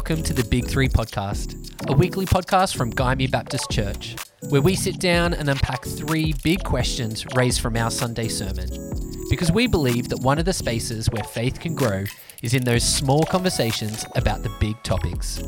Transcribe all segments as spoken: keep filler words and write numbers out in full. welcome to the Big Three Podcast, a weekly podcast from Gympie Baptist Church, where we sit down and unpack three big questions raised from our Sunday sermon. Because we believe that one of the spaces where faith can grow is in those small conversations about the big topics.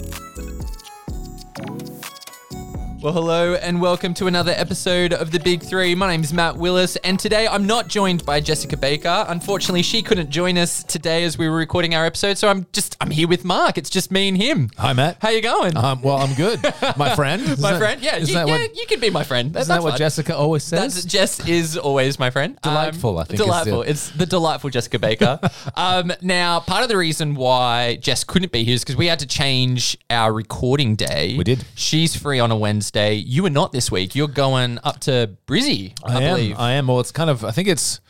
Well, hello and welcome to another episode of The Big Three. My name's Matt Willis and today I'm not joined by Jessica Baker. Unfortunately, she couldn't join us today as we were recording our episode, so I'm just, I'm here with Mark. It's just me and him. Hi, Matt. How you going? Um, well, I'm good. My friend. my that, friend? Yeah, you, yeah what, you can be my friend. That, isn't that what fun. Jessica always says? That's, Jess is always my friend. Delightful, um, I think. Delightful. It's the, it's the delightful Jessica Baker. um, now, part of the reason why Jess couldn't be here is because we had to change our recording day. We did. She's free on a Wednesday. Day. You were not this week. You're going up to Brizzy, I, I am, believe. I am. Well, it's kind of, I think it's,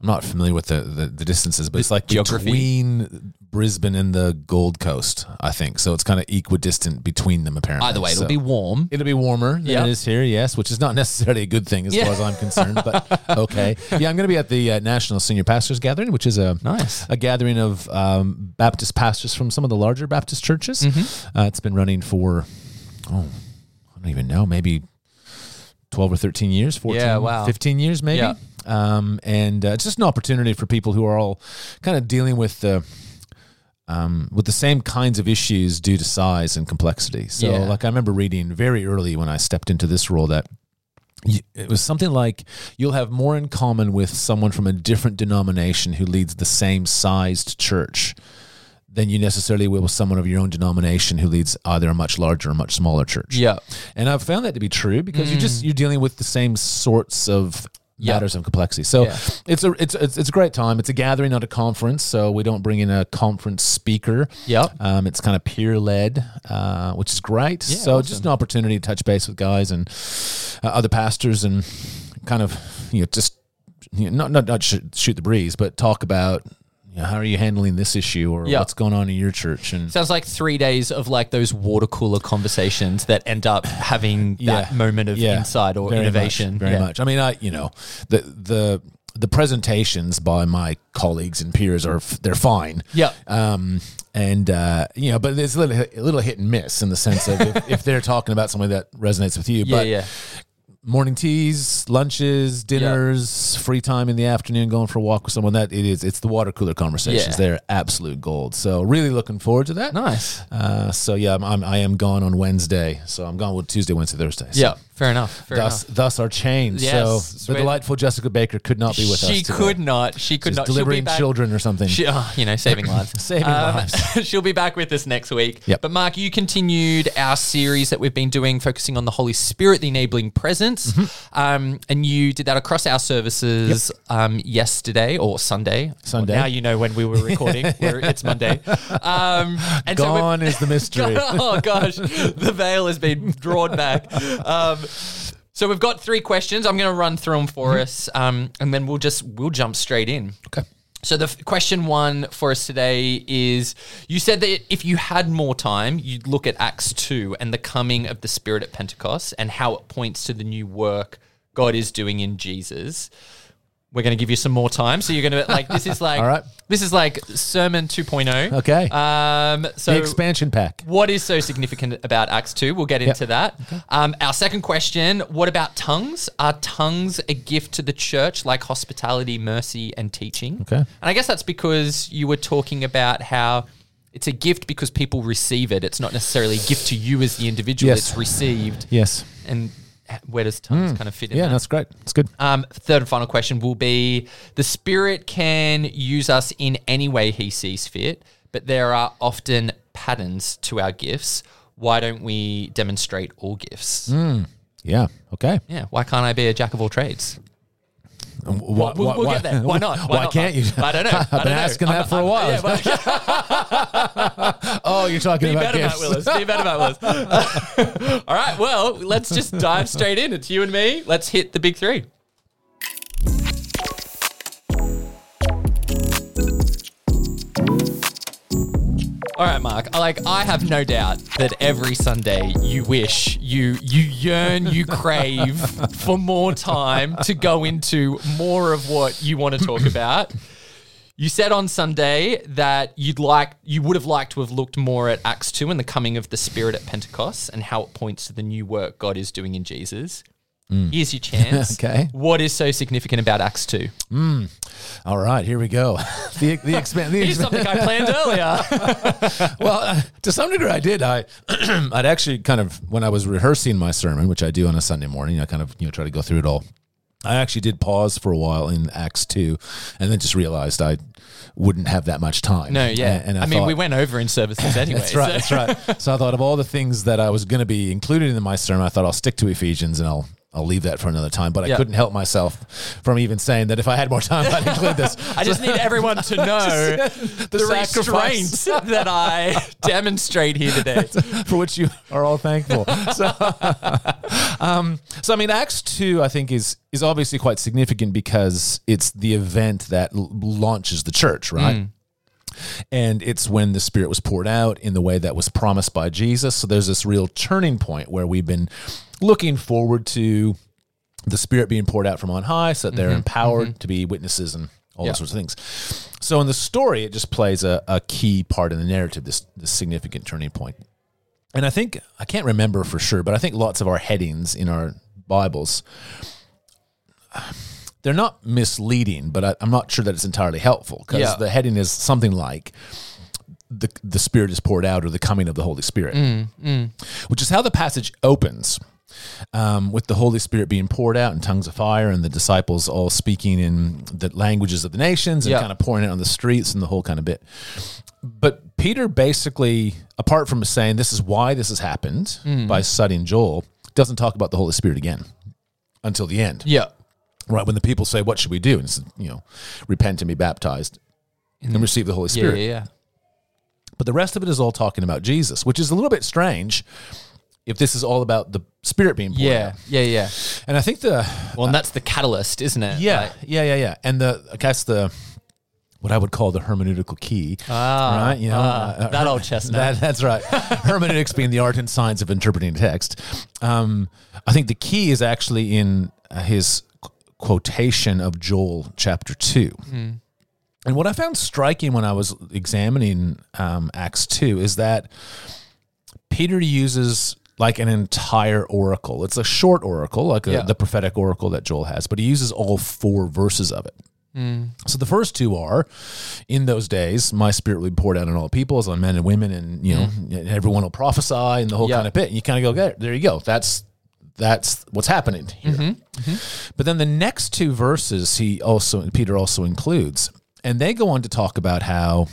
I'm not familiar with the, the, the distances, but it's like geography. Between Brisbane and the Gold Coast, I think. So it's kind of equidistant between them, apparently. Either way, so it'll be warm. It'll be warmer than yep. it is here, yes, which is not necessarily a good thing as yeah. far as I'm concerned, but okay. Yeah, I'm going to be at the uh, National Senior Pastors Gathering, which is a nice. a gathering of um, Baptist pastors from some of the larger Baptist churches. Mm-hmm. Uh, it's been running for, oh, I don't even know, maybe twelve or thirteen years, fourteen, yeah, wow. fifteen years maybe. Yeah. Um, and uh, it's just an opportunity for people who are all kind of dealing with the, um, with the same kinds of issues due to size and complexity. So yeah. like I remember reading very early when I stepped into this role that it was something like you'll have more in common with someone from a different denomination who leads the same sized church than you necessarily will with someone of your own denomination who leads either a much larger or much smaller church. Yeah. And I've found that to be true because mm. you're just, you're dealing with the same sorts of yep. matters and complexity. So yeah. it's a, it's, it's, it's a great time. It's a gathering, not a conference. So we don't bring in a conference speaker. Yeah. Um, it's kind of peer led, uh, which is great. Yeah, so awesome. Just an opportunity to touch base with guys and uh, other pastors and kind of, you know, just you know, not, not, not sh- shoot the breeze, but talk about, you know, how are you handling this issue or yep. what's going on in your church? And sounds like three days of like those water cooler conversations that end up having yeah. that moment of yeah. insight or very innovation. Much, very yeah. much. I mean, I, you know, the, the, the presentations by my colleagues and peers are, they're fine. Yeah. Um, and, uh, you know, but it's a little, a little hit and miss in the sense of if, if they're talking about something that resonates with you, yeah, but yeah. morning teas, lunches, dinners, yep. free time in the afternoon, going for a walk with someone. That it is, it's the water cooler conversations. Yeah. They're absolute gold. So really looking forward to that. Nice. Uh, so yeah, I'm, I'm I am gone on Wednesday. So I'm gone with Tuesday, Wednesday, Thursday. So. Yeah, fair enough. Fair thus, enough. Thus our change. Yes, so the delightful Jessica Baker could not be with she us. She could not. She could She's not. Delivering children or something. She, oh, you know, saving lives. saving um, lives. She'll be back with us next week. Yep. But Mark, you continued our series that we've been doing, focusing on the Holy Spirit, the enabling presence. Mm-hmm. Um, and you did that across our services yep. um, yesterday or Sunday. Sunday. Well, now you know when we were recording. we're, it's Monday. Um, and Gone so is the mystery. Oh, gosh. The veil has been drawn back. Um, so we've got three questions. I'm going to run through them for mm-hmm. us, um, and then we'll just we'll jump straight in. Okay. So the f- question one for us today is, you said that if you had more time, you'd look at Acts two and the coming of the Spirit at Pentecost and how it points to the new work God is doing in Jesus. We're going to give you some more time. So you're going to like, this is like, all right. This is like sermon two point oh. Okay. Um, so the expansion pack. What is so significant about Acts two? We'll get yep. into that. Okay. Um, our second question, what about tongues? Are tongues a gift to the church like hospitality, mercy, and teaching? Okay. And I guess that's because you were talking about how it's a gift because people receive it. It's not necessarily a gift to you as the individual. Yes. It's received. Yes. And where does tongues mm. kind of fit in? Yeah, that? That's great. That's good. Um, third and final question will be, the Spirit can use us in any way he sees fit, but there are often patterns to our gifts. Why don't we demonstrate all gifts? Mm. Yeah, okay. Yeah, why can't I be a jack of all trades? Why, we'll, we'll, we'll why, get there. Why not? Why, why not? can't you? I don't know. I've been asking know. that I'm, for I'm, a while. Yeah, oh, you're talking Be about gifts. Be better, Matt Willis. Be better, Matt Willis. Uh, all right. Well, let's just dive straight in. It's you and me. Let's hit the big three. All right, Mark. I like I have no doubt that every Sunday you wish, you you yearn, you crave for more time to go into more of what you want to talk about. You said on Sunday that you'd like, you would have liked to have looked more at Acts two and the coming of the Spirit at Pentecost and how it points to the new work God is doing in Jesus. Mm. Here's your chance. Okay. What is so significant about Acts two? Mm. All right, here we go. The, the expan- the Here's expan- something I planned earlier. Well, uh, to some degree I did. I, I'd actually kind of, when I was rehearsing my sermon, which I do on a Sunday morning, I kind of, you know, try to go through it all. I actually did pause for a while in Acts two and then just realized I wouldn't have that much time. No, yeah. And, and I, I mean, thought, we went over in services anyway. That's right, so. That's right. So I thought of all the things that I was going to be included in my sermon, I thought I'll stick to Ephesians and I'll I'll leave that for another time, but yep. I couldn't help myself from even saying that if I had more time, I'd include this. I just need everyone to know the, the restraints that I demonstrate here today, for which you are all thankful. So, um, so I mean, Acts two, I think, is is obviously quite significant because it's the event that l- launches the church, right? Mm. And it's when the Spirit was poured out in the way that was promised by Jesus. So there's this real turning point where we've been looking forward to the Spirit being poured out from on high so that they're mm-hmm, empowered mm-hmm. to be witnesses and all yeah. those sorts of things. So in the story, it just plays a, a key part in the narrative, this, this significant turning point. And I think, I can't remember for sure, but I think lots of our headings in our Bibles, they're not misleading, but I, I'm not sure that it's entirely helpful because yeah. the heading is something like, the the Spirit is poured out or the coming of the Holy Spirit, mm, mm. which is how the passage opens. Um, with the Holy Spirit being poured out in tongues of fire and the disciples all speaking in the languages of the nations and yep. kind of pouring it on the streets and the whole kind of bit. But Peter basically, apart from saying this is why this has happened mm. by studying Joel, doesn't talk about the Holy Spirit again until the end. Yeah. Right. When the people say, what should we do? And it's, you know, repent and be baptized and, and receive the Holy Spirit. Yeah, yeah, yeah. But the rest of it is all talking about Jesus, which is a little bit strange if this is all about the Spirit being poured yeah, out. Yeah, yeah, yeah. And I think the... Well, and that's the catalyst, isn't it? Yeah, like, yeah, yeah, yeah. And the I guess the... what I would call the hermeneutical key, ah, right? You know, ah, uh, that old chestnut. That, that's right. Hermeneutics being the art and science of interpreting text. Um, I think the key is actually in his quotation of Joel chapter two. Mm. And what I found striking when I was examining um, Acts two is that Peter uses like an entire oracle. It's a short oracle, like a, yeah. the prophetic oracle that Joel has, but he uses all four verses of it. Mm. So the first two are, in those days, my Spirit will be poured out on all peoples, on men and women, and you know, mm. everyone will prophesy and the whole yeah. kind of bit. And you kind of go, there, there you go. That's That's what's happening here. Mm-hmm. Mm-hmm. But then the next two verses he also Peter also includes. And they go on to talk about how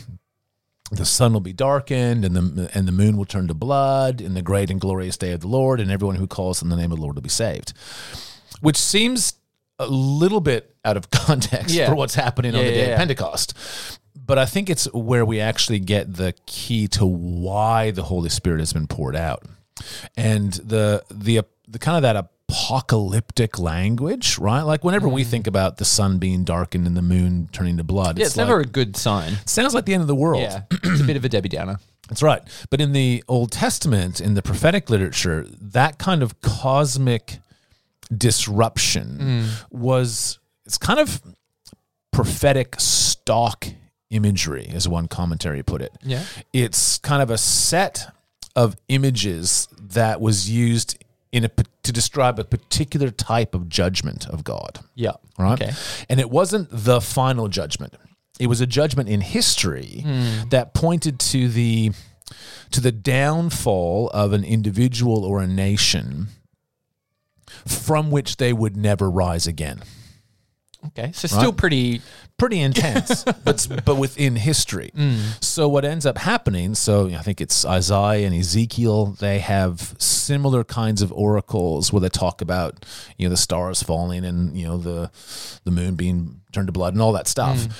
the sun will be darkened and the and the moon will turn to blood in the great and glorious day of the Lord, and everyone who calls on the name of the Lord will be saved, which seems a little bit out of context yeah. for what's happening yeah, on the day yeah, of yeah. Pentecost. But I think it's where we actually get the key to why the Holy Spirit has been poured out. And the the the kind of that apocalyptic language, right? Like whenever mm. we think about the sun being darkened and the moon turning to blood, yeah, it's, it's never like, a good sign. It sounds like the end of the world. Yeah, it's a bit of a Debbie Downer. That's right. But in the Old Testament, in the prophetic literature, that kind of cosmic disruption mm. was, it's kind of prophetic stock imagery, as one commentary put it. Yeah, it's kind of a set of images that was used in a to describe a particular type of judgment of God. Yeah. Right? Okay. And it wasn't the final judgment. It was a judgment in history mm. that pointed to the to the downfall of an individual or a nation from which they would never rise again. Okay. So right? still pretty pretty intense, but but within history. Mm. So what ends up happening, so I think it's Isaiah and Ezekiel, they have similar kinds of oracles where they talk about, you know, the stars falling and, you know, the the moon being turned to blood and all that stuff. Mm.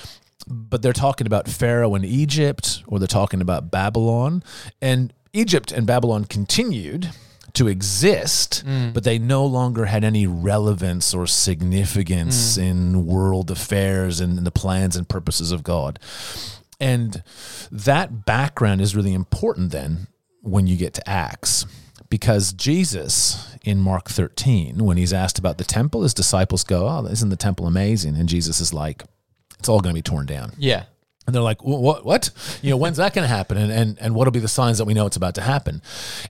But they're talking about Pharaoh and Egypt, or they're talking about Babylon. And Egypt and Babylon continued to exist, mm. but they no longer had any relevance or significance mm. in world affairs and in the plans and purposes of God. And that background is really important then when you get to Acts, because Jesus in Mark thirteen, when he's asked about the temple, his disciples go, oh, isn't the temple amazing? And Jesus is like, it's all going to be torn down. Yeah. And they're like, what, what, you know, when's that going to happen? And, and, and what'll be the signs that we know it's about to happen?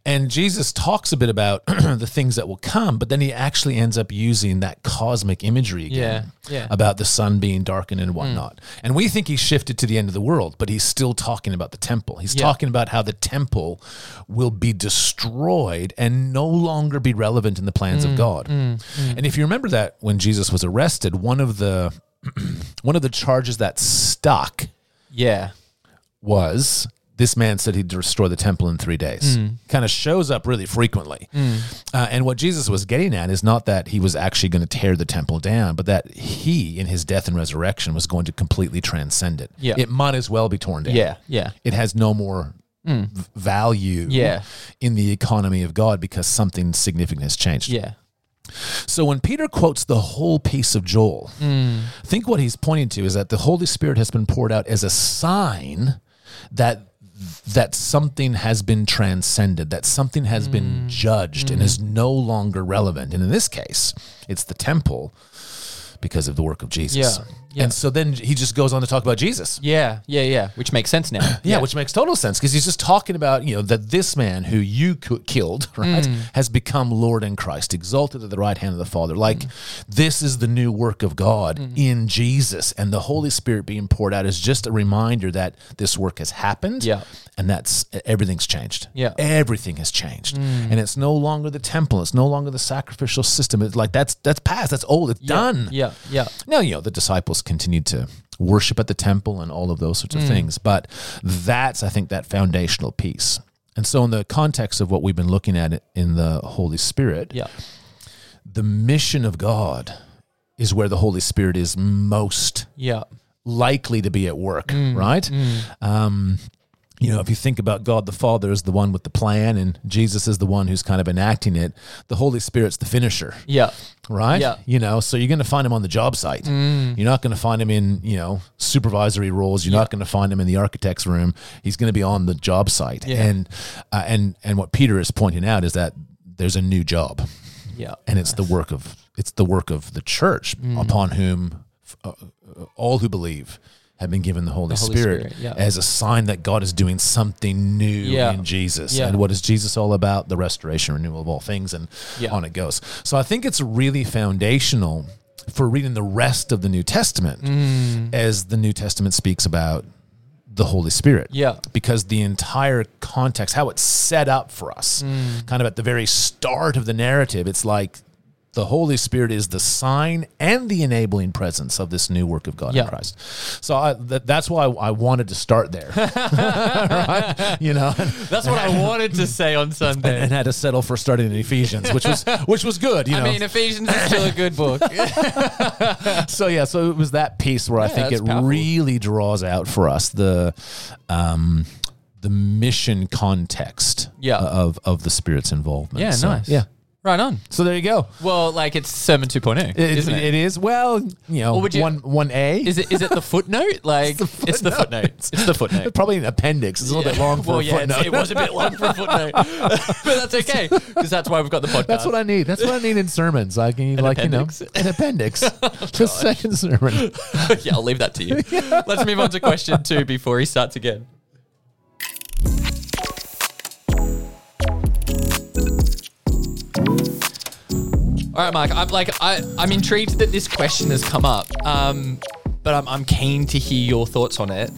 And Jesus talks a bit about the things that will come, but then he actually ends up using that cosmic imagery again yeah, yeah. about the sun being darkened and whatnot. Mm. And we think he shifted to the end of the world, but he's still talking about the temple. He's yeah. talking about how the temple will be destroyed and no longer be relevant in the plans mm, of God. Mm, mm. And if you remember that when Jesus was arrested, one of the, one of the charges that stuck Yeah, was this man said he'd destroy the temple in three days. Mm. Kind of shows up really frequently. Mm. Uh, and what Jesus was getting at is not that he was actually going to tear the temple down, but that he, in his death and resurrection, was going to completely transcend it. Yeah. It might as well be torn down. Yeah, yeah. It has no more mm. v- value yeah. in the economy of God because something significant has changed. Yeah. So when Peter quotes the whole piece of Joel, mm. I think what he's pointing to is that the Holy Spirit has been poured out as a sign that that something has been transcended, that something has mm. been judged mm. and is no longer relevant. And in this case, it's the temple because of the work of Jesus. Yeah, yeah. And so then he just goes on to talk about Jesus. Yeah, yeah, yeah, which makes sense now. yeah, yeah, which makes total sense because he's just talking about, you know, that this man who you killed, right, mm. has become Lord in Christ, exalted at the right hand of the Father. Like mm. this is the new work of God mm. in Jesus, and the Holy Spirit being poured out is just a reminder that this work has happened yeah. and that's everything's changed. Yeah. Everything has changed. Mm. And it's no longer the temple, it's no longer the sacrificial system. It's like that's that's past, that's old, it's yeah. done. Yeah. Yeah. Now, you know, the disciples continued to worship at the temple and all of those sorts of mm. things, but that's, I think, that foundational piece. And so in the context of what we've been looking at in the Holy Spirit, yeah. the mission of God is where the Holy Spirit is most yeah. likely to be at work, mm. right? Mm. Um You know, if you think about God the Father as the one with the plan and Jesus is the one who's kind of enacting it, the Holy Spirit's the finisher. Yeah. Right? Yeah. You know, so you're going to find him on the job site. Mm. You're not going to find him in, you know, supervisory roles. You're yeah. not going to find him in the architect's room. He's going to be on the job site. Yeah. And, uh, and, and what Peter is pointing out is that there's a new job. Yeah. And it's the work of, it's the work of the church mm. upon whom uh, all who believe have been given the Holy, the Holy Spirit, Spirit yeah. as a sign that God is doing something new yeah. in Jesus. Yeah. And what is Jesus all about? The restoration, renewal of all things, and yeah. on it goes. So I think it's really foundational for reading the rest of the New Testament mm. as the New Testament speaks about the Holy Spirit. Yeah. Because the entire context, how it's set up for us, mm. kind of at the very start of the narrative, it's like, the Holy Spirit is the sign and the enabling presence of this new work of God yeah. in Christ. So I, th- that's why I wanted to start there. right? You know, that's what I wanted to say on Sunday, and, and had to settle for starting in Ephesians, which was which was good. You know, I mean, Ephesians is still a good book. so yeah, so it was that piece where yeah, I think it powerful. really draws out for us the um, the mission context yeah. of of the Spirit's involvement. Yeah, so, nice. Yeah. Right on. So there you go. Well, like it's sermon two point oh, it, isn't it? It is. Well, you know, you, one one a. Is it is it the footnote? Like it's the, it's the footnote. It's the footnote. Probably an appendix. It's a little yeah. bit long for well, a yeah, footnote. It was a bit long for a footnote, but that's okay because that's why we've got the podcast. That's what I need. That's what I need in sermons. I can an like appendix. you know an appendix for a second sermon. yeah, I'll leave that to you. yeah. Let's move on to question two before he starts again. All right, Mark. I'm like I, I'm intrigued that this question has come up, um, but I'm I'm keen to hear your thoughts on it.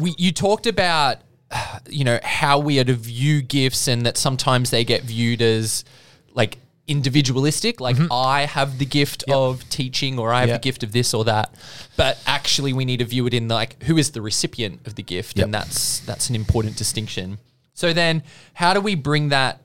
We, you talked about, you know, how we are to view gifts and that sometimes they get viewed as like individualistic, like mm-hmm. I have the gift yep. of teaching or I have yep. the gift of this or that, but actually we need to view it in like who is the recipient of the gift, yep. and that's that's an important distinction. So then, how do we bring that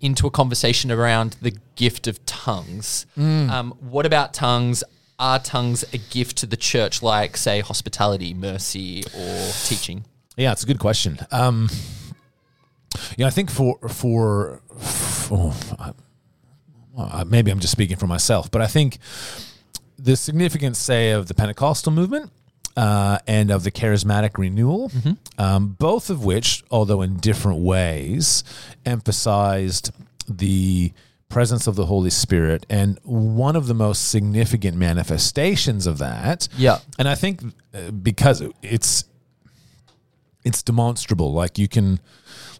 into a conversation around the gift of tongues? Mm. Um, what about tongues? Are tongues a gift to the church, like, say, hospitality, mercy, or teaching? Yeah, it's a good question. Um, yeah, I think for for, for well, maybe I'm just speaking for myself, but I think the significance, say, of the Pentecostal movement uh, and of the charismatic renewal, mm-hmm. um, both of which, although in different ways, emphasized the presence of the Holy Spirit, and one of the most significant manifestations of that. Yeah. And I think because it's it's demonstrable, like you can,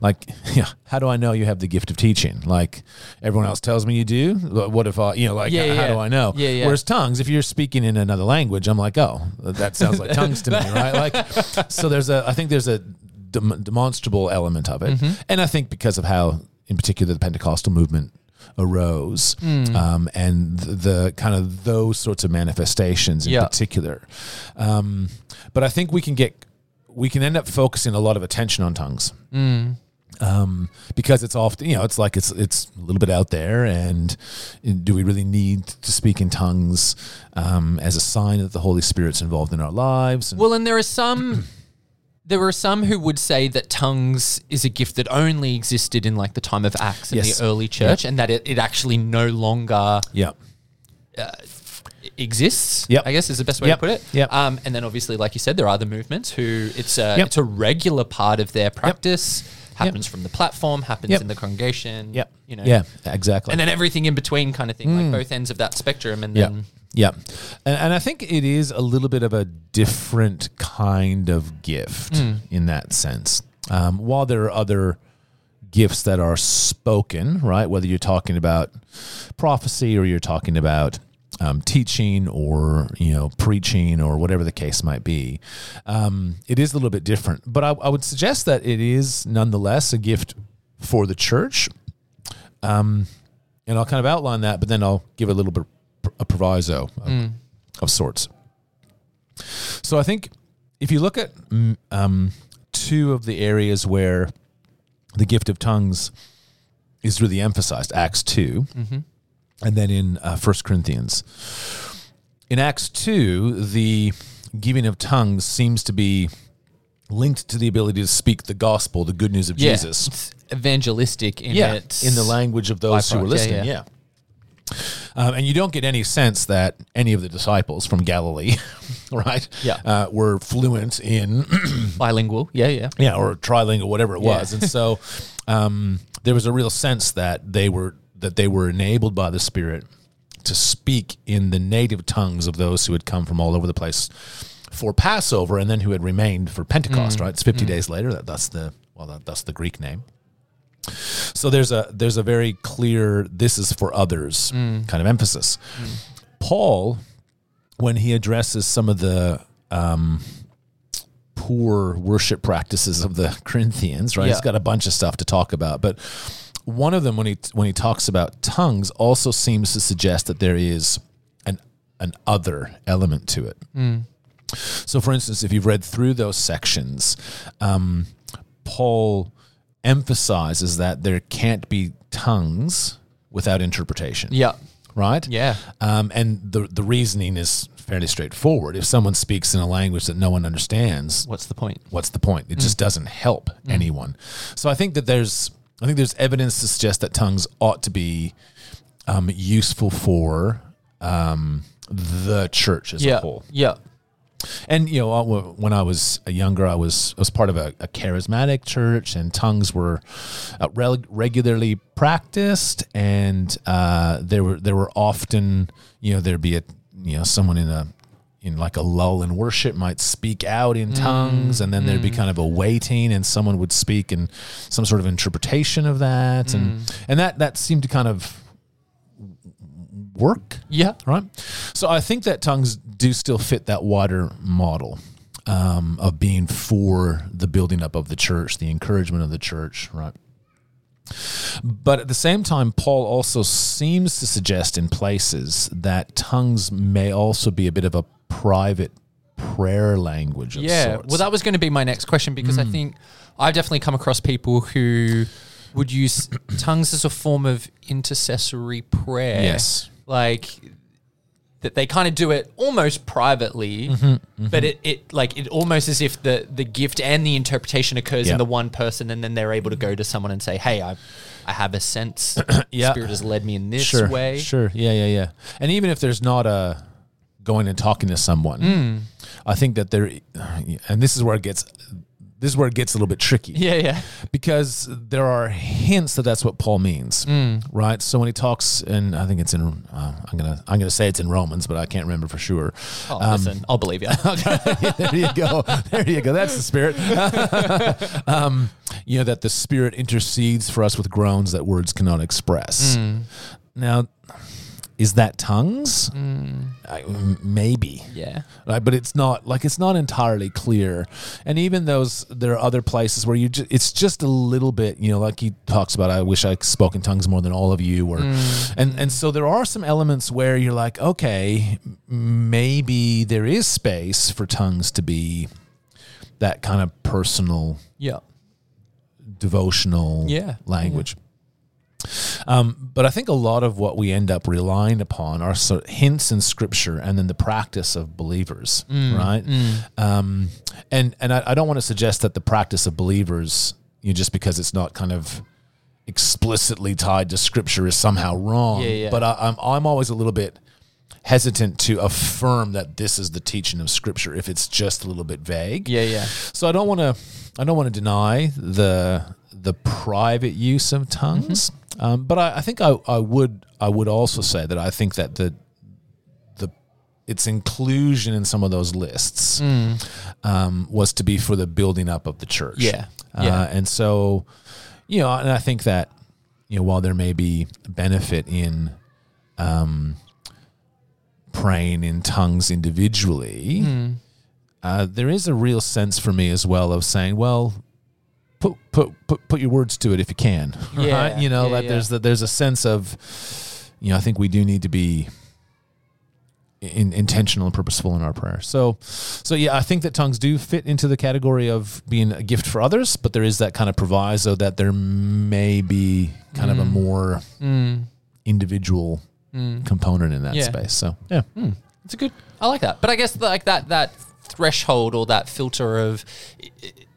like, yeah, how do I know you have the gift of teaching? Like, everyone else tells me you do. What if I, you know, like, yeah, how, yeah. how do I know? Yeah, yeah. Whereas tongues, if you're speaking in another language, I'm like, oh, that sounds like tongues to me, right? Like, so there's a, I think there's a dem- demonstrable element of it. Mm-hmm. And I think because of how, in particular, the Pentecostal movement arose, mm. um, and the, the kind of those sorts of manifestations in yeah. particular. Um, but I think we can get, we can end up focusing a lot of attention on tongues. Mm. Um, because it's often, you know, it's like, it's, it's a little bit out there, and do we really need to speak in tongues, um, as a sign that the Holy Spirit's involved in our lives? And well, and there are some, there were some who would say that tongues is a gift that only existed in like the time of Acts and yes. the early church, yep. and that it, it actually no longer, yeah. Uh, exists, yep. I guess is the best way yep. to put it. Yep. Um, and then obviously, like you said, there are the movements who it's a, yep. it's a regular part of their practice, yep. happens yep. from the platform, happens yep. in the congregation. Yep. You know. Yeah, exactly. And then everything in between kind of thing, mm. like both ends of that spectrum. And yep. then... Yeah. And, and I think it is a little bit of a different kind of gift mm. in that sense. Um, while there are other gifts that are spoken, right, whether you're talking about prophecy or you're talking about Um, teaching or, you know, preaching or whatever the case might be. Um, it is a little bit different, but I, I would suggest that it is nonetheless a gift for the church. Um, and I'll kind of outline that, but then I'll give a little bit of a proviso of, mm. of sorts. So I think if you look at um, two of the areas where the gift of tongues is really emphasized, Acts two, mm-hmm. and then in uh, First Corinthians. In Acts two, the giving of tongues seems to be linked to the ability to speak the gospel, the good news of yeah, Jesus. It's evangelistic in yeah, it. In the language of those who were listening, yeah. yeah. yeah. Um, and you don't get any sense that any of the disciples from Galilee, right, yeah. uh, were fluent in... bilingual, yeah, yeah. Yeah, or trilingual, whatever it yeah. was. And so um, there was a real sense that they were... that they were enabled by the Spirit to speak in the native tongues of those who had come from all over the place for Passover and then who had remained for Pentecost, mm. right? It's fifty mm. days later. That, that's the well, that, that's the Greek name. So there's a there's a very clear this is for others mm. kind of emphasis. Mm. Paul, when he addresses some of the um, poor worship practices of the Corinthians, right? Yeah. He's got a bunch of stuff to talk about, but one of them, when he when he talks about tongues, also seems to suggest that there is an an other element to it. Mm. So, for instance, if you've read through those sections, um, Paul emphasizes that there can't be tongues without interpretation. Yeah. Right? Yeah. Um, and the the reasoning is fairly straightforward. If someone speaks in a language that no one understands... What's the point? What's the point? It mm. just doesn't help mm. anyone. So I think that there's... I think there's evidence to suggest that tongues ought to be um, useful for um, the church as yeah, a whole. Yeah. And, you know, when I was younger, I was I was part of a, a charismatic church, and tongues were uh, re- regularly practiced, and uh, there were there were often, you know, there'd be a, you know, someone in a in like a lull in worship might speak out in mm, tongues, and then mm. there'd be kind of a waiting, and someone would speak in some sort of interpretation of that. Mm. And, and that, that seemed to kind of work. Yeah. Right. So I think that tongues do still fit that wider model um, of being for the building up of the church, the encouragement of the church. Right. But at the same time, Paul also seems to suggest in places that tongues may also be a bit of a private prayer language of yeah. sorts. Well, that was going to be my next question, because mm. I think I've definitely come across people who would use tongues as a form of intercessory prayer. Yes. Like that they kind of do it almost privately, mm-hmm, mm-hmm. but it, it like it almost as if the, the gift and the interpretation occurs yeah. in the one person, and then they're able to go to someone and say, hey, I I have a sense yeah. Spirit has led me in this sure, way. Sure, yeah, yeah, yeah. And even if there's not a going and talking to someone, mm. I think that there, and this is where it gets this is where it gets a little bit tricky. Yeah, yeah. Because there are hints that that's what Paul means, mm. right? So when he talks, and I think it's in, uh, I'm gonna, I'm gonna say it's in Romans, but I can't remember for sure. Oh, um, listen, I'll believe you. Okay, there you go. There you go. That's the Spirit. um, you know that the Spirit intercedes for us with groans that words cannot express. Mm. Now. Is that tongues? Mm. I, maybe. Yeah. Right, but it's not like it's not entirely clear. And even those, there are other places where you ju- it's just a little bit, you know, like he talks about, I wish I spoke in tongues more than all of you. Or, mm. and, and so there are some elements where you're like, okay, maybe there is space for tongues to be that kind of personal, yeah, devotional yeah. language. Yeah. Um, but I think a lot of what we end up relying upon are sort of hints in Scripture and then the practice of believers, mm, right? Mm. Um, and and I, I don't want to suggest that the practice of believers, you know, just because it's not kind of explicitly tied to Scripture, is somehow wrong. Yeah, yeah. But I, I'm I'm always a little bit hesitant to affirm that this is the teaching of Scripture if it's just a little bit vague. Yeah, yeah. So I don't want to I don't want to deny the the private use of tongues. Mm-hmm. Um, but I, I think I, I would I would also say that I think that the the its inclusion in some of those lists mm. um, was to be for the building up of the church. Yeah, uh, yeah. And so, you know, and I think that, you know, while there may be benefit in um, praying in tongues individually, mm. uh, there is a real sense for me as well of saying, well. Put, put put put your words to it if you can, right? Yeah, you know, yeah, like yeah. there's the, there's a sense of, you know, I think we do need to be in, intentional and purposeful in our prayer. So, so yeah, I think that tongues do fit into the category of being a gift for others, but there is that kind of proviso that there may be kind mm. of a more mm. individual mm. component in that yeah. space. So, yeah, mm. it's a good. I like that, but I guess like that that threshold or that filter of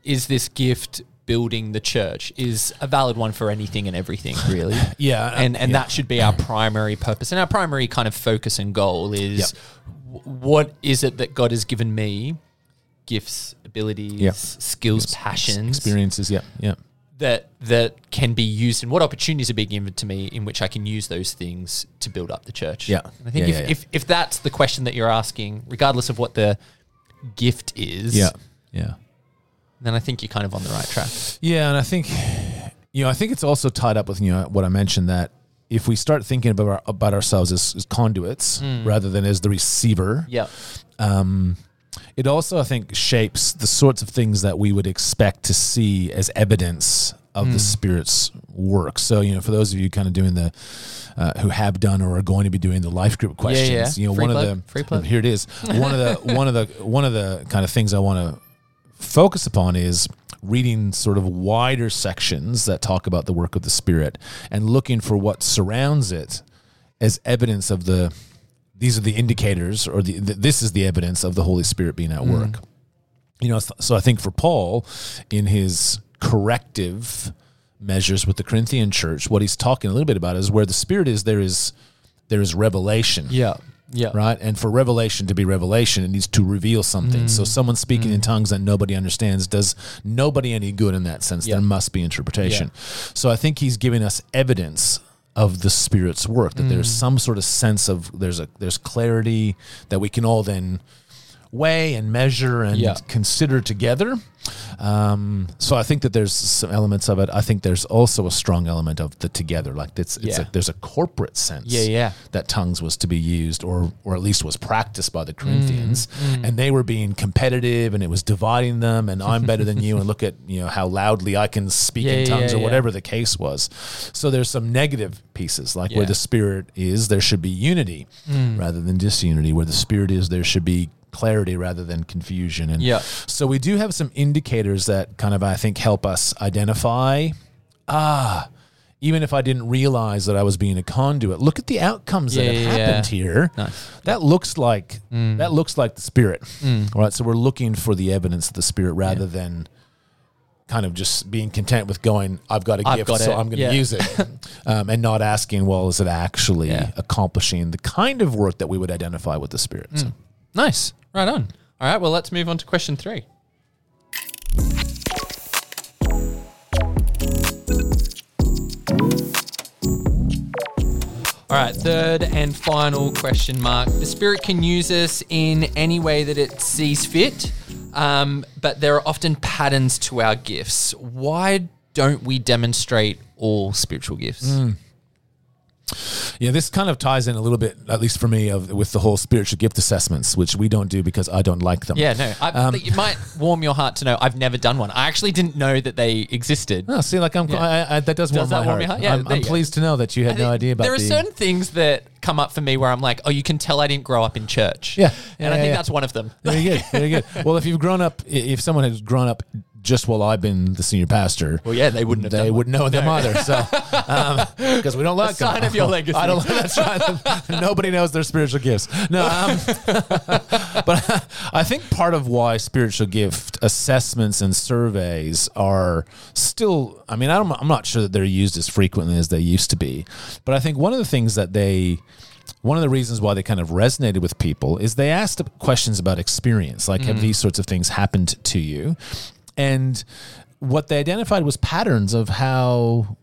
is this gift building the church is a valid one for anything and everything, really. yeah. And and yeah. that should be our primary purpose. And our primary kind of focus and goal is yep. what is it that God has given me? Gifts, abilities, yep. skills, Gifts, passions. Experiences, yeah. yeah. That that can be used and what opportunities are being given to me in which I can use those things to build up the church. Yeah. And I think yeah, if, yeah, yeah. if if that's the question that you're asking, regardless of what the gift is. Yeah. Yeah. Then I think you're kind of on the right track. Yeah, and I think, you know, I think it's also tied up with, you know, what I mentioned, that if we start thinking about our, about ourselves as, as conduits mm. rather than as the receiver, yeah, um, it also I think shapes the sorts of things that we would expect to see as evidence of mm. the Spirit's work. So, you know, for those of you kind of doing the, uh, who have done or are going to be doing the life group questions, yeah, yeah. you know, free one plug, of the free plug. Here it is, one of the one of the one of the kind of things I want to focus upon is reading sort of wider sections that talk about the work of the Spirit and looking for what surrounds it as evidence of the, these are the indicators or the, the this is the evidence of the Holy Spirit being at work. Mm. You know, so I think for Paul, in his corrective measures with the Corinthian church, what he's talking a little bit about is where the Spirit is, there is, there is revelation. Yeah. Yeah. Right. And for revelation to be revelation, it needs to reveal something. Mm. So someone speaking mm. in tongues that nobody understands does nobody any good in that sense. Yeah. There must be interpretation. Yeah. So I think he's giving us evidence of the Spirit's work, that mm. there's some sort of sense of there's a there's clarity that we can all then weigh and measure and yeah. consider together. Um, so I think that there's some elements of it. I think there's also a strong element of the together, like it's, it's yeah. a, there's a corporate sense yeah, yeah. that tongues was to be used, or or at least was practiced by the Corinthians, mm, mm. and they were being competitive, and it was dividing them. And I'm better than you, and look at, you know, how loudly I can speak yeah, in tongues, yeah, or whatever yeah. the case was. So there's some negative pieces, like yeah. where the Spirit is, there should be unity mm. rather than disunity. Where the Spirit is, there should be clarity rather than confusion. And yeah. so we do have some indicators that kind of, I think, help us identify, ah, even if I didn't realize that I was being a conduit, look at the outcomes yeah, that have yeah, happened yeah. here. Nice. That looks like, mm. that looks like the Spirit. Mm. All right. So we're looking for the evidence of the Spirit rather yeah. than kind of just being content with going, I've got a I've gift, got so it. I'm going to yeah. use it. Um, and not asking, well, is it actually yeah. accomplishing the kind of work that we would identify with the Spirit? Mm. So. Nice. Right on. All right, well, let's move on to question three. right, third and final question, Mark. The Spirit can use us in any way that it sees fit, um, but there are often patterns to our gifts. Why don't we demonstrate all spiritual gifts? Mm. Yeah, this kind of ties in a little bit, at least for me, of, with the whole spiritual gift assessments, which we don't do because I don't like them. Yeah, no. I, um, it might warm your heart to know I've never done one. I actually didn't know that they existed. Oh, see, like I'm, yeah. I, I, that does, does warm that my warm heart. heart? Yeah, I'm, I'm pleased to know that you had no idea about. There are the, certain things that come up for me where I'm like, oh, you can tell I didn't grow up in church. Yeah, yeah and yeah, I think yeah. that's one of them. Very good, very good. Well, if you've grown up, if someone has grown up. Just while I've been the senior pastor. Well, yeah, they wouldn't have They done wouldn't know no. them either. So, because um, we don't like a them. Sign of your legacy. I don't like that. Nobody knows their spiritual gifts. No, um, but I think part of why spiritual gift assessments and surveys are still, I mean, I don't, I'm not sure that they're used as frequently as they used to be. But I think one of the things that they... One of the reasons why they kind of resonated with people is they asked questions about experience, like mm. have these sorts of things happened to you? And what they identified was patterns of how,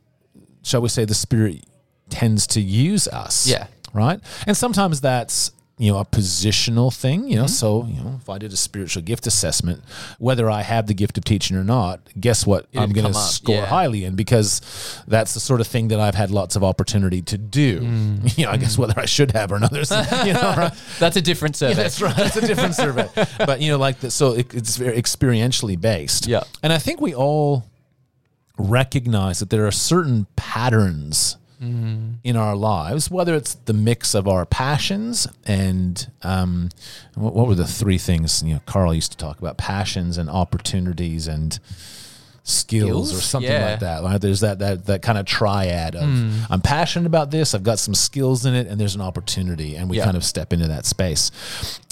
shall we say, the Spirit tends to use us. Yeah. Right? And sometimes that's, you know, a positional thing, you know, mm-hmm. so, you know, if I did a spiritual gift assessment, whether I have the gift of teaching or not, guess what? It'd I'm going to score yeah. highly in because that's the sort of thing that I've had lots of opportunity to do. Mm. You know, I mm. guess whether I should have or not, you know, right? That's a different survey. Yeah, that's right. That's a different survey. But, you know, like, the, so it, it's very experientially based. Yeah. And I think we all recognize that there are certain patterns in our lives, whether it's the mix of our passions and um, what, what were the three things, you know, Carl used to talk about, passions and opportunities and skills, skills? or something yeah. like that. Right? There's that, that, that kind of triad of mm. I'm passionate about this, I've got some skills in it, and there's an opportunity, and we yeah. kind of step into that space.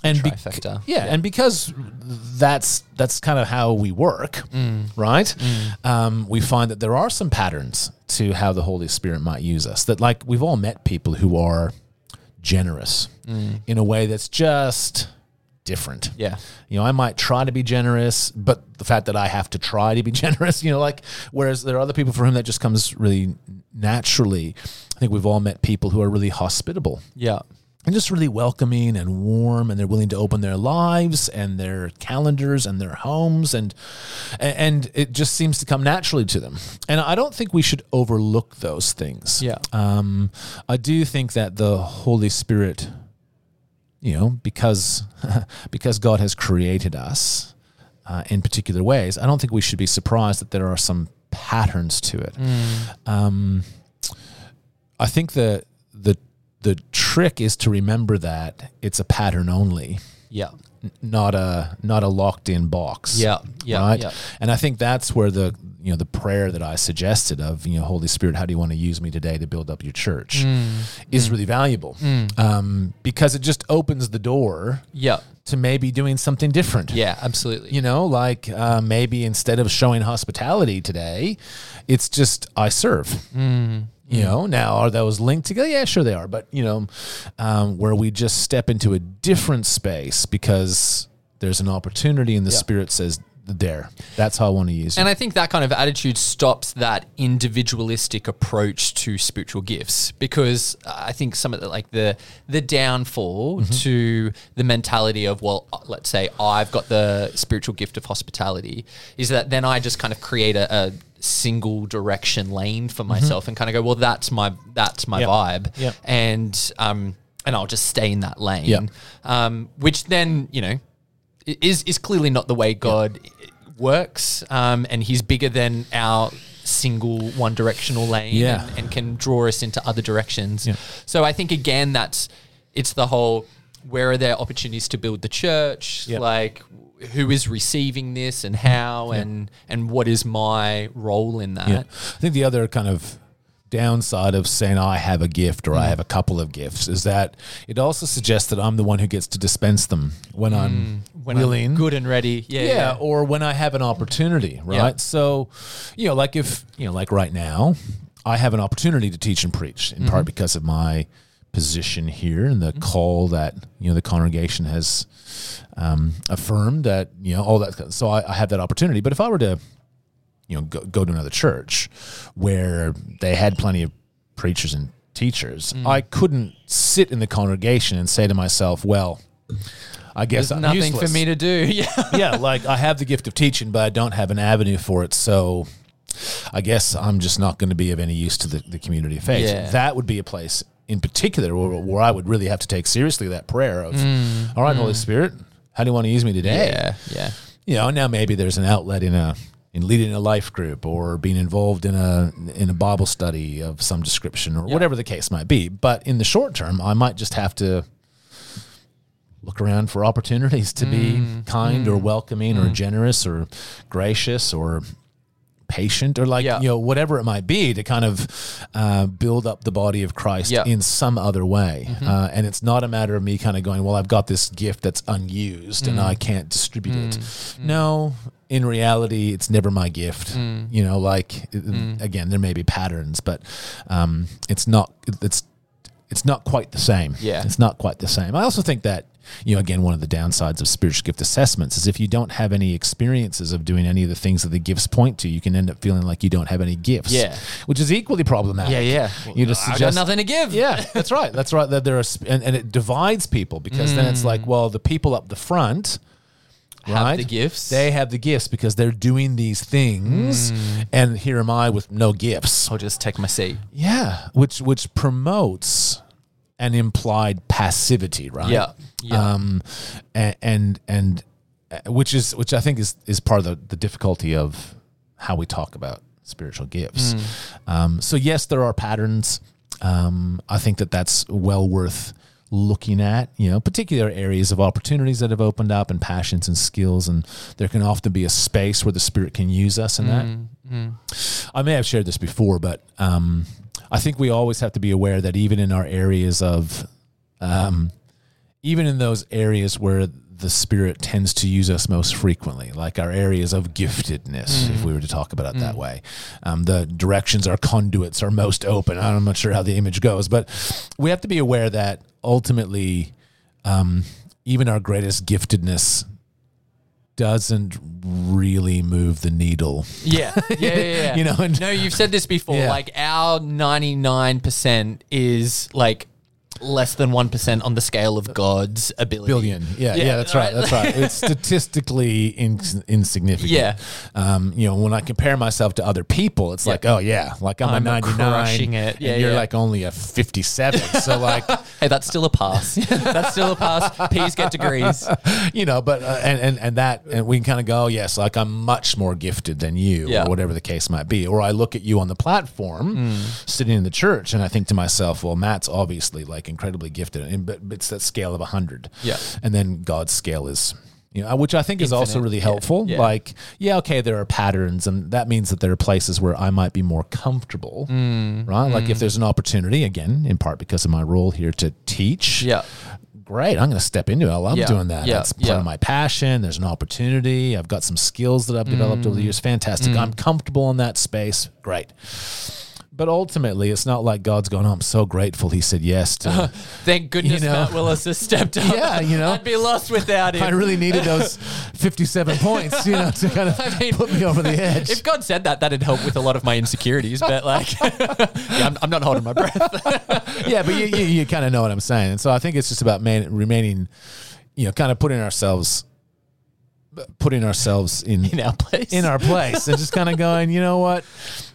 And Trifecta. Beca- yeah, yeah, and because that's that's kind of how we work, mm. right? Mm. Um, we find that there are some patterns to how the Holy Spirit might use us. That, like, we've all met people who are generous mm. in a way that's just different. Yeah. You know, I might try to be generous, but the fact that I have to try to be generous, you know, like, whereas there are other people for whom that just comes really naturally. I think we've all met people who are really hospitable. Yeah. And just really welcoming and warm, and they're willing to open their lives and their calendars and their homes, and and it just seems to come naturally to them. And I don't think we should overlook those things. Yeah. Um, I do think that the Holy Spirit, you know, because because God has created us uh, in particular ways, I don't think we should be surprised that there are some patterns to it. Mm. Um, I think the the The trick is to remember that it's a pattern only, yeah, n- not a not a locked in box, yeah, yeah, right. Yeah. And I think that's where the you know the prayer that I suggested of you know Holy Spirit, how do you want to use me today to build up your church, mm. is mm. really valuable, mm. um, because it just opens the door, yeah. to maybe doing something different. Yeah, absolutely. You know, like uh, maybe instead of showing hospitality today, it's just I serve. Mm. You know, now are those linked together? Yeah, sure they are. But, you know, um, where we just step into a different space because there's an opportunity and the yeah. Spirit says, there, that's how I want to use it. And I think that kind of attitude stops that individualistic approach to spiritual gifts, because I think some of the, like the, the downfall mm-hmm. to the mentality of, well, let's say I've got the spiritual gift of hospitality, is that then I just kind of create a, a single direction lane for myself mm-hmm. and kind of go, well, that's my, that's my yep. vibe. Yep. And, um, and I'll just stay in that lane, yep. um, which then, you know, is is clearly not the way God yeah. works, um, and he's bigger than our single one-directional lane yeah. and, and can draw us into other directions. Yeah. So I think, again, that's it's the whole, where are there opportunities to build the church? Yep. Like, who is receiving this and how yep. and, and what is my role in that? Yeah. I think the other kind of downside of saying I have a gift or mm. I have a couple of gifts is that it also suggests that I'm the one who gets to dispense them when mm. I'm when willing, I'm good and ready, yeah, yeah, yeah, or when I have an opportunity, right? Yeah. So, you know, like if you know, like right now, I have an opportunity to teach and preach in mm-hmm. part because of my position here and the mm-hmm. call that you know the congregation has um, affirmed that you know all that. So I, I have that opportunity, but if I were to you know, go, go to another church where they had plenty of preachers and teachers, mm. I couldn't sit in the congregation and say to myself, well, I guess There's I'm nothing useless. for me to do. Yeah. yeah, like I have the gift of teaching, but I don't have an avenue for it, so I guess I'm just not going to be of any use to the, the community of faith. Yeah. That would be a place in particular where, where I would really have to take seriously that prayer of, mm. all right, mm. Holy Spirit, how do you want to use me today? Yeah, yeah. You know, now maybe there's an outlet in a in leading a life group or being involved in a in a Bible study of some description or yeah. whatever the case might be. But in the short term, I might just have to look around for opportunities to mm. be kind mm. or welcoming mm. or generous or gracious or patient or like, yeah. you know, whatever it might be to kind of uh, build up the body of Christ yeah. in some other way. Mm-hmm. Uh, and it's not a matter of me kind of going, well, I've got this gift that's unused mm. and I can't distribute mm. it. Mm. No, in reality, it's never my gift. Mm. You know, like, mm. again, there may be patterns, but um, it's not, it's, it's not quite the same. Yeah. It's not quite the same. I also think that, you know, again, one of the downsides of spiritual gift assessments is if you don't have any experiences of doing any of the things that the gifts point to, you can end up feeling like you don't have any gifts. Yeah. Which is equally problematic. Yeah, yeah. Well, you just suggest, I got nothing to give. Yeah, that's right. That's right. That there are, and, and it divides people because mm. then it's like, well, the people up the front have right? the gifts. They have the gifts because they're doing these things, mm. and here am I with no gifts. I'll just take my seat. Yeah, which which promotes an implied passivity, right? Yeah, yeah. Um, and and, and uh, which is which I think is, is part of the, the difficulty of how we talk about spiritual gifts. Mm. Um, so yes, there are patterns. Um, I think that that's well worth looking at, you know, particular areas of opportunities that have opened up and passions and skills, and there can often be a space where the Spirit can use us in mm, that. Mm. I may have shared this before, but um, I think we always have to be aware that even in our areas of, um, even in those areas where the Spirit tends to use us most frequently, like our areas of giftedness, mm. if we were to talk about it mm. that way. Um, the directions our conduits are most open. I'm not sure how the image goes, but we have to be aware that ultimately um, even our greatest giftedness doesn't really move the needle. Yeah, yeah, yeah. yeah. You know, and, no, you've said this before. Yeah. Like our ninety-nine percent is like, less than one percent on the scale of God's ability. Billion. Yeah, yeah, yeah that's right. That's right. It's statistically in, insignificant. Yeah. Um, you know, when I compare myself to other people, it's yeah. like, oh, yeah, like I'm, I'm a ninety-nine. Crushing it. Yeah, and yeah. you're like only a fifty-seven. So, like, hey, that's still a pass. That's still a pass. P's get degrees. You know, but, uh, and, and, and that, and we can kind of go, oh, yes, like I'm much more gifted than you, yeah. or whatever the case might be. Or I look at you on the platform, mm. sitting in the church, and I think to myself, well, Matt's obviously like, incredibly gifted, and but it's that scale of a hundred, yeah, and then God's scale is, you know, which I think Infinite. Is also really helpful. Yeah. Yeah. Like, yeah, okay, there are patterns, and that means that there are places where I might be more comfortable, mm. right? Mm. Like if there's an opportunity, again, in part because of my role here to teach, yeah, great, I'm going to step into it. I love yeah. doing that. Yeah. That's part yeah. of my passion. There's an opportunity. I've got some skills that I've developed mm. over the years. Fantastic. Mm. I'm comfortable in that space. Great. But ultimately, it's not like God's going, oh, I'm so grateful he said yes to. Uh, thank goodness, you know, Matt Willis has stepped up. Yeah, you know. I'd be lost without him. I really needed those fifty-seven points, you know, to kind of I mean, put me over the edge. If God said that, that'd help with a lot of my insecurities. But, like, yeah, I'm, I'm not holding my breath. Yeah, but you, you, you kind of know what I'm saying. And so I think it's just about man, remaining, you know, kind of putting ourselves putting ourselves in, in our place. In our place and just kind of going, you know what?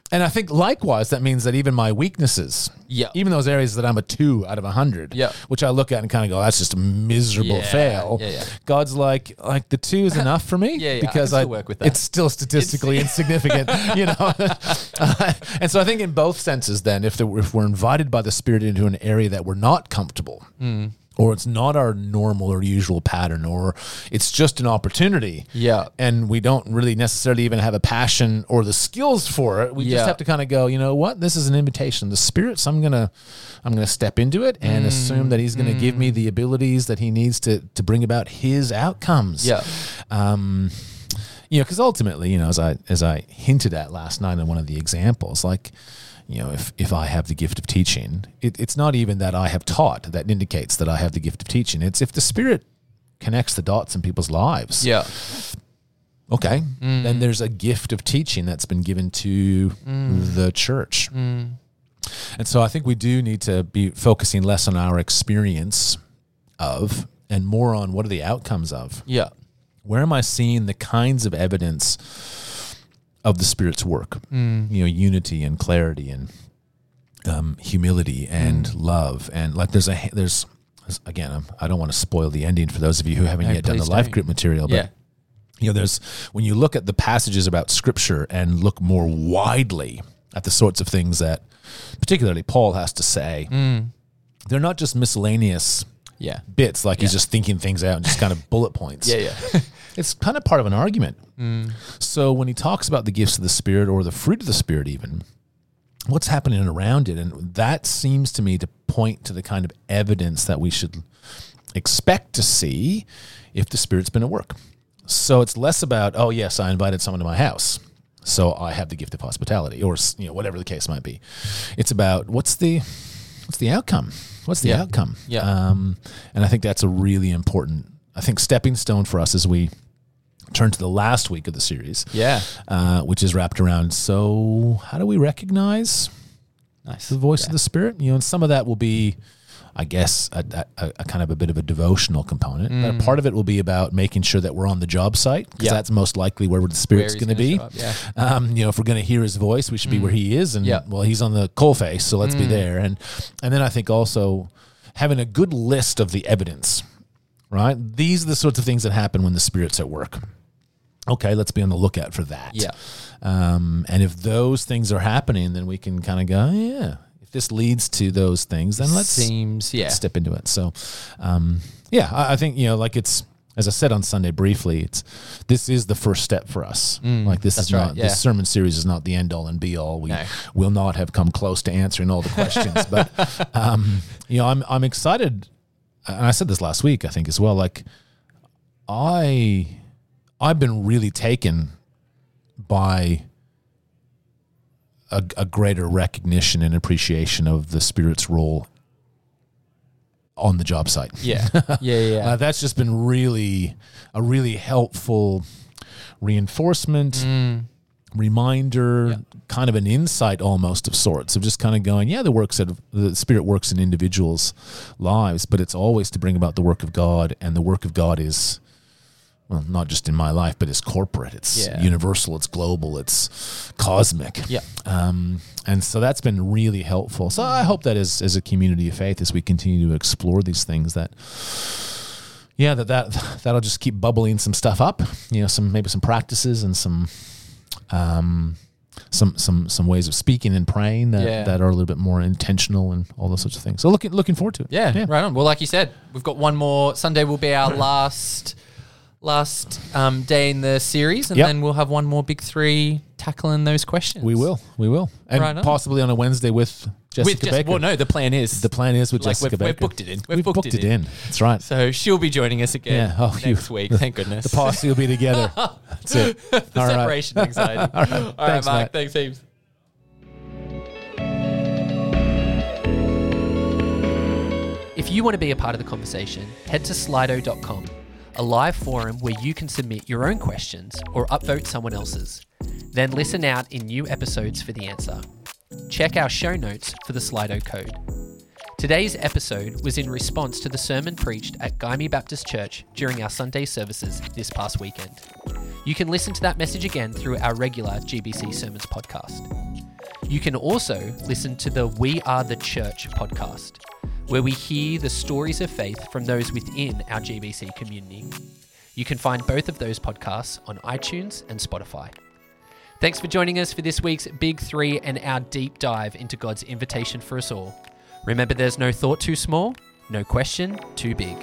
And I think likewise, that means that even my weaknesses, yeah. even those areas that I'm a two out of a hundred, yeah. which I look at and kind of go, that's just a miserable yeah. fail. Yeah, yeah. God's like, like the two is enough for me yeah, yeah. because I, I work with that. It's still statistically it's, insignificant, you know. uh, and so I think in both senses then, if, the, if we're invited by the Spirit into an area that we're not comfortable mm. or it's not our normal or usual pattern, or it's just an opportunity. Yeah. And we don't really necessarily even have a passion or the skills for it. We yeah. just have to kind of go, you know what? This is an invitation. The Spirit, so I'm going to I'm gonna step into it and mm. assume that he's going to mm. give me the abilities that he needs to to bring about his outcomes. Yeah. Um, you know, because ultimately, you know, as I as I hinted at last night in one of the examples, like, you know, if, if I have the gift of teaching, it, it's not even that I have taught that indicates that I have the gift of teaching. It's if the Spirit connects the dots in people's lives. Yeah. Okay. Mm. Then there's a gift of teaching that's been given to mm. the church. Mm. And so I think we do need to be focusing less on our experience of and more on what are the outcomes of. Yeah. Where am I seeing the kinds of evidence of the Spirit's work? Mm. You know, unity and clarity and um, humility and mm. love. And like there's a, there's, again, I'm, I don't want to spoil the ending for those of you who haven't hey, yet done the life don't. group material, but yeah. you know, there's, when you look at the passages about Scripture and look more widely at the sorts of things that particularly Paul has to say, mm. they're not just miscellaneous yeah. bits, like yeah. he's just thinking things out and just kind of bullet points. Yeah, yeah. It's kind of part of an argument. Mm. So when he talks about the gifts of the Spirit or the fruit of the Spirit even, what's happening around it? And that seems to me to point to the kind of evidence that we should expect to see if the Spirit's been at work. So it's less about, oh, yes, I invited someone to my house, so I have the gift of hospitality, or you know, whatever the case might be. It's about what's the what's the outcome? What's the yeah. outcome? Yeah. Um, and I think that's a really important, I think, stepping stone for us as we turn to the last week of the series, yeah, uh, which is wrapped around, so how do we recognize nice. the voice yeah. of the Spirit? You know, and some of that will be, I guess, a, a, a kind of a bit of a devotional component. Mm. But part of it will be about making sure that we're on the job site, because yep. that's most likely where the Spirit's going to be. Up, yeah. um, you know, if we're going to hear his voice, we should mm. be where he is. And, yep. well, he's on the coalface, so let's mm. be there. And and then I think also having a good list of the evidence, right? These are the sorts of things that happen when the Spirit's at work. Okay, let's be on the lookout for that. Yeah. Um, and if those things are happening, then we can kind of go, yeah. this leads to those things, then let's Seems, yeah. step into it. So, um, yeah, I, I think, you know, like it's, as I said on Sunday briefly, it's, this is the first step for us. Mm, like this is right, not, yeah. this sermon series is not the end all and be all. We no. will not have come close to answering all the questions, but, um, you know, I'm, I'm excited. And I said this last week, I think as well, like I, I've been really taken by A, a greater recognition and appreciation of the Spirit's role on the job site. Yeah, yeah, yeah. Uh, that's just been really a really helpful reinforcement, mm. reminder, yep. kind of an insight almost of sorts of just kind of going, yeah, the works of the Spirit works in individuals' lives, but it's always to bring about the work of God, and the work of God is. Well, not just in my life, but it's corporate, it's yeah. universal, it's global, it's cosmic. Yeah. Um, and so that's been really helpful. So I hope that as, as a community of faith, as we continue to explore these things, that, yeah, that, that, that'll just keep bubbling some stuff up, you know, some, maybe some practices and some, um, some, some, some ways of speaking and praying that, yeah. that are a little bit more intentional and all those sorts of things. So looking, looking forward to it. Yeah, yeah. Right on. Well, like you said, we've got one more Sunday will be our last Last um, day in the series, and yep. then we'll have one more big three tackling those questions. We will, we will, and right on. possibly on a Wednesday with Jessica with Jess- Baker. Well, no, the plan is the plan is with like Jessica we've, Baker. We've booked it in. We've, we've booked, booked it in. in. That's right. So she'll be joining us again yeah. oh, next you, week. The, thank goodness. The posse will be together. That's it. the All separation right. anxiety. All right, All right thanks, Mark. Matt. Thanks, heaps. If you want to be a part of the conversation, head to slido dot com. A live forum where you can submit your own questions or upvote someone else's. Then listen out in new episodes for the answer. Check our show notes for the Slido code. Today's episode was in response to the sermon preached at Gympie Baptist Church during our Sunday services this past weekend. You can listen to that message again through our regular G B C Sermons podcast. You can also listen to the We Are The Church podcast, where we hear the stories of faith from those within our G B C community. You can find both of those podcasts on iTunes and Spotify. Thanks for joining us for this week's Big Three and our deep dive into God's invitation for us all. Remember, there's no thought too small, no question too big.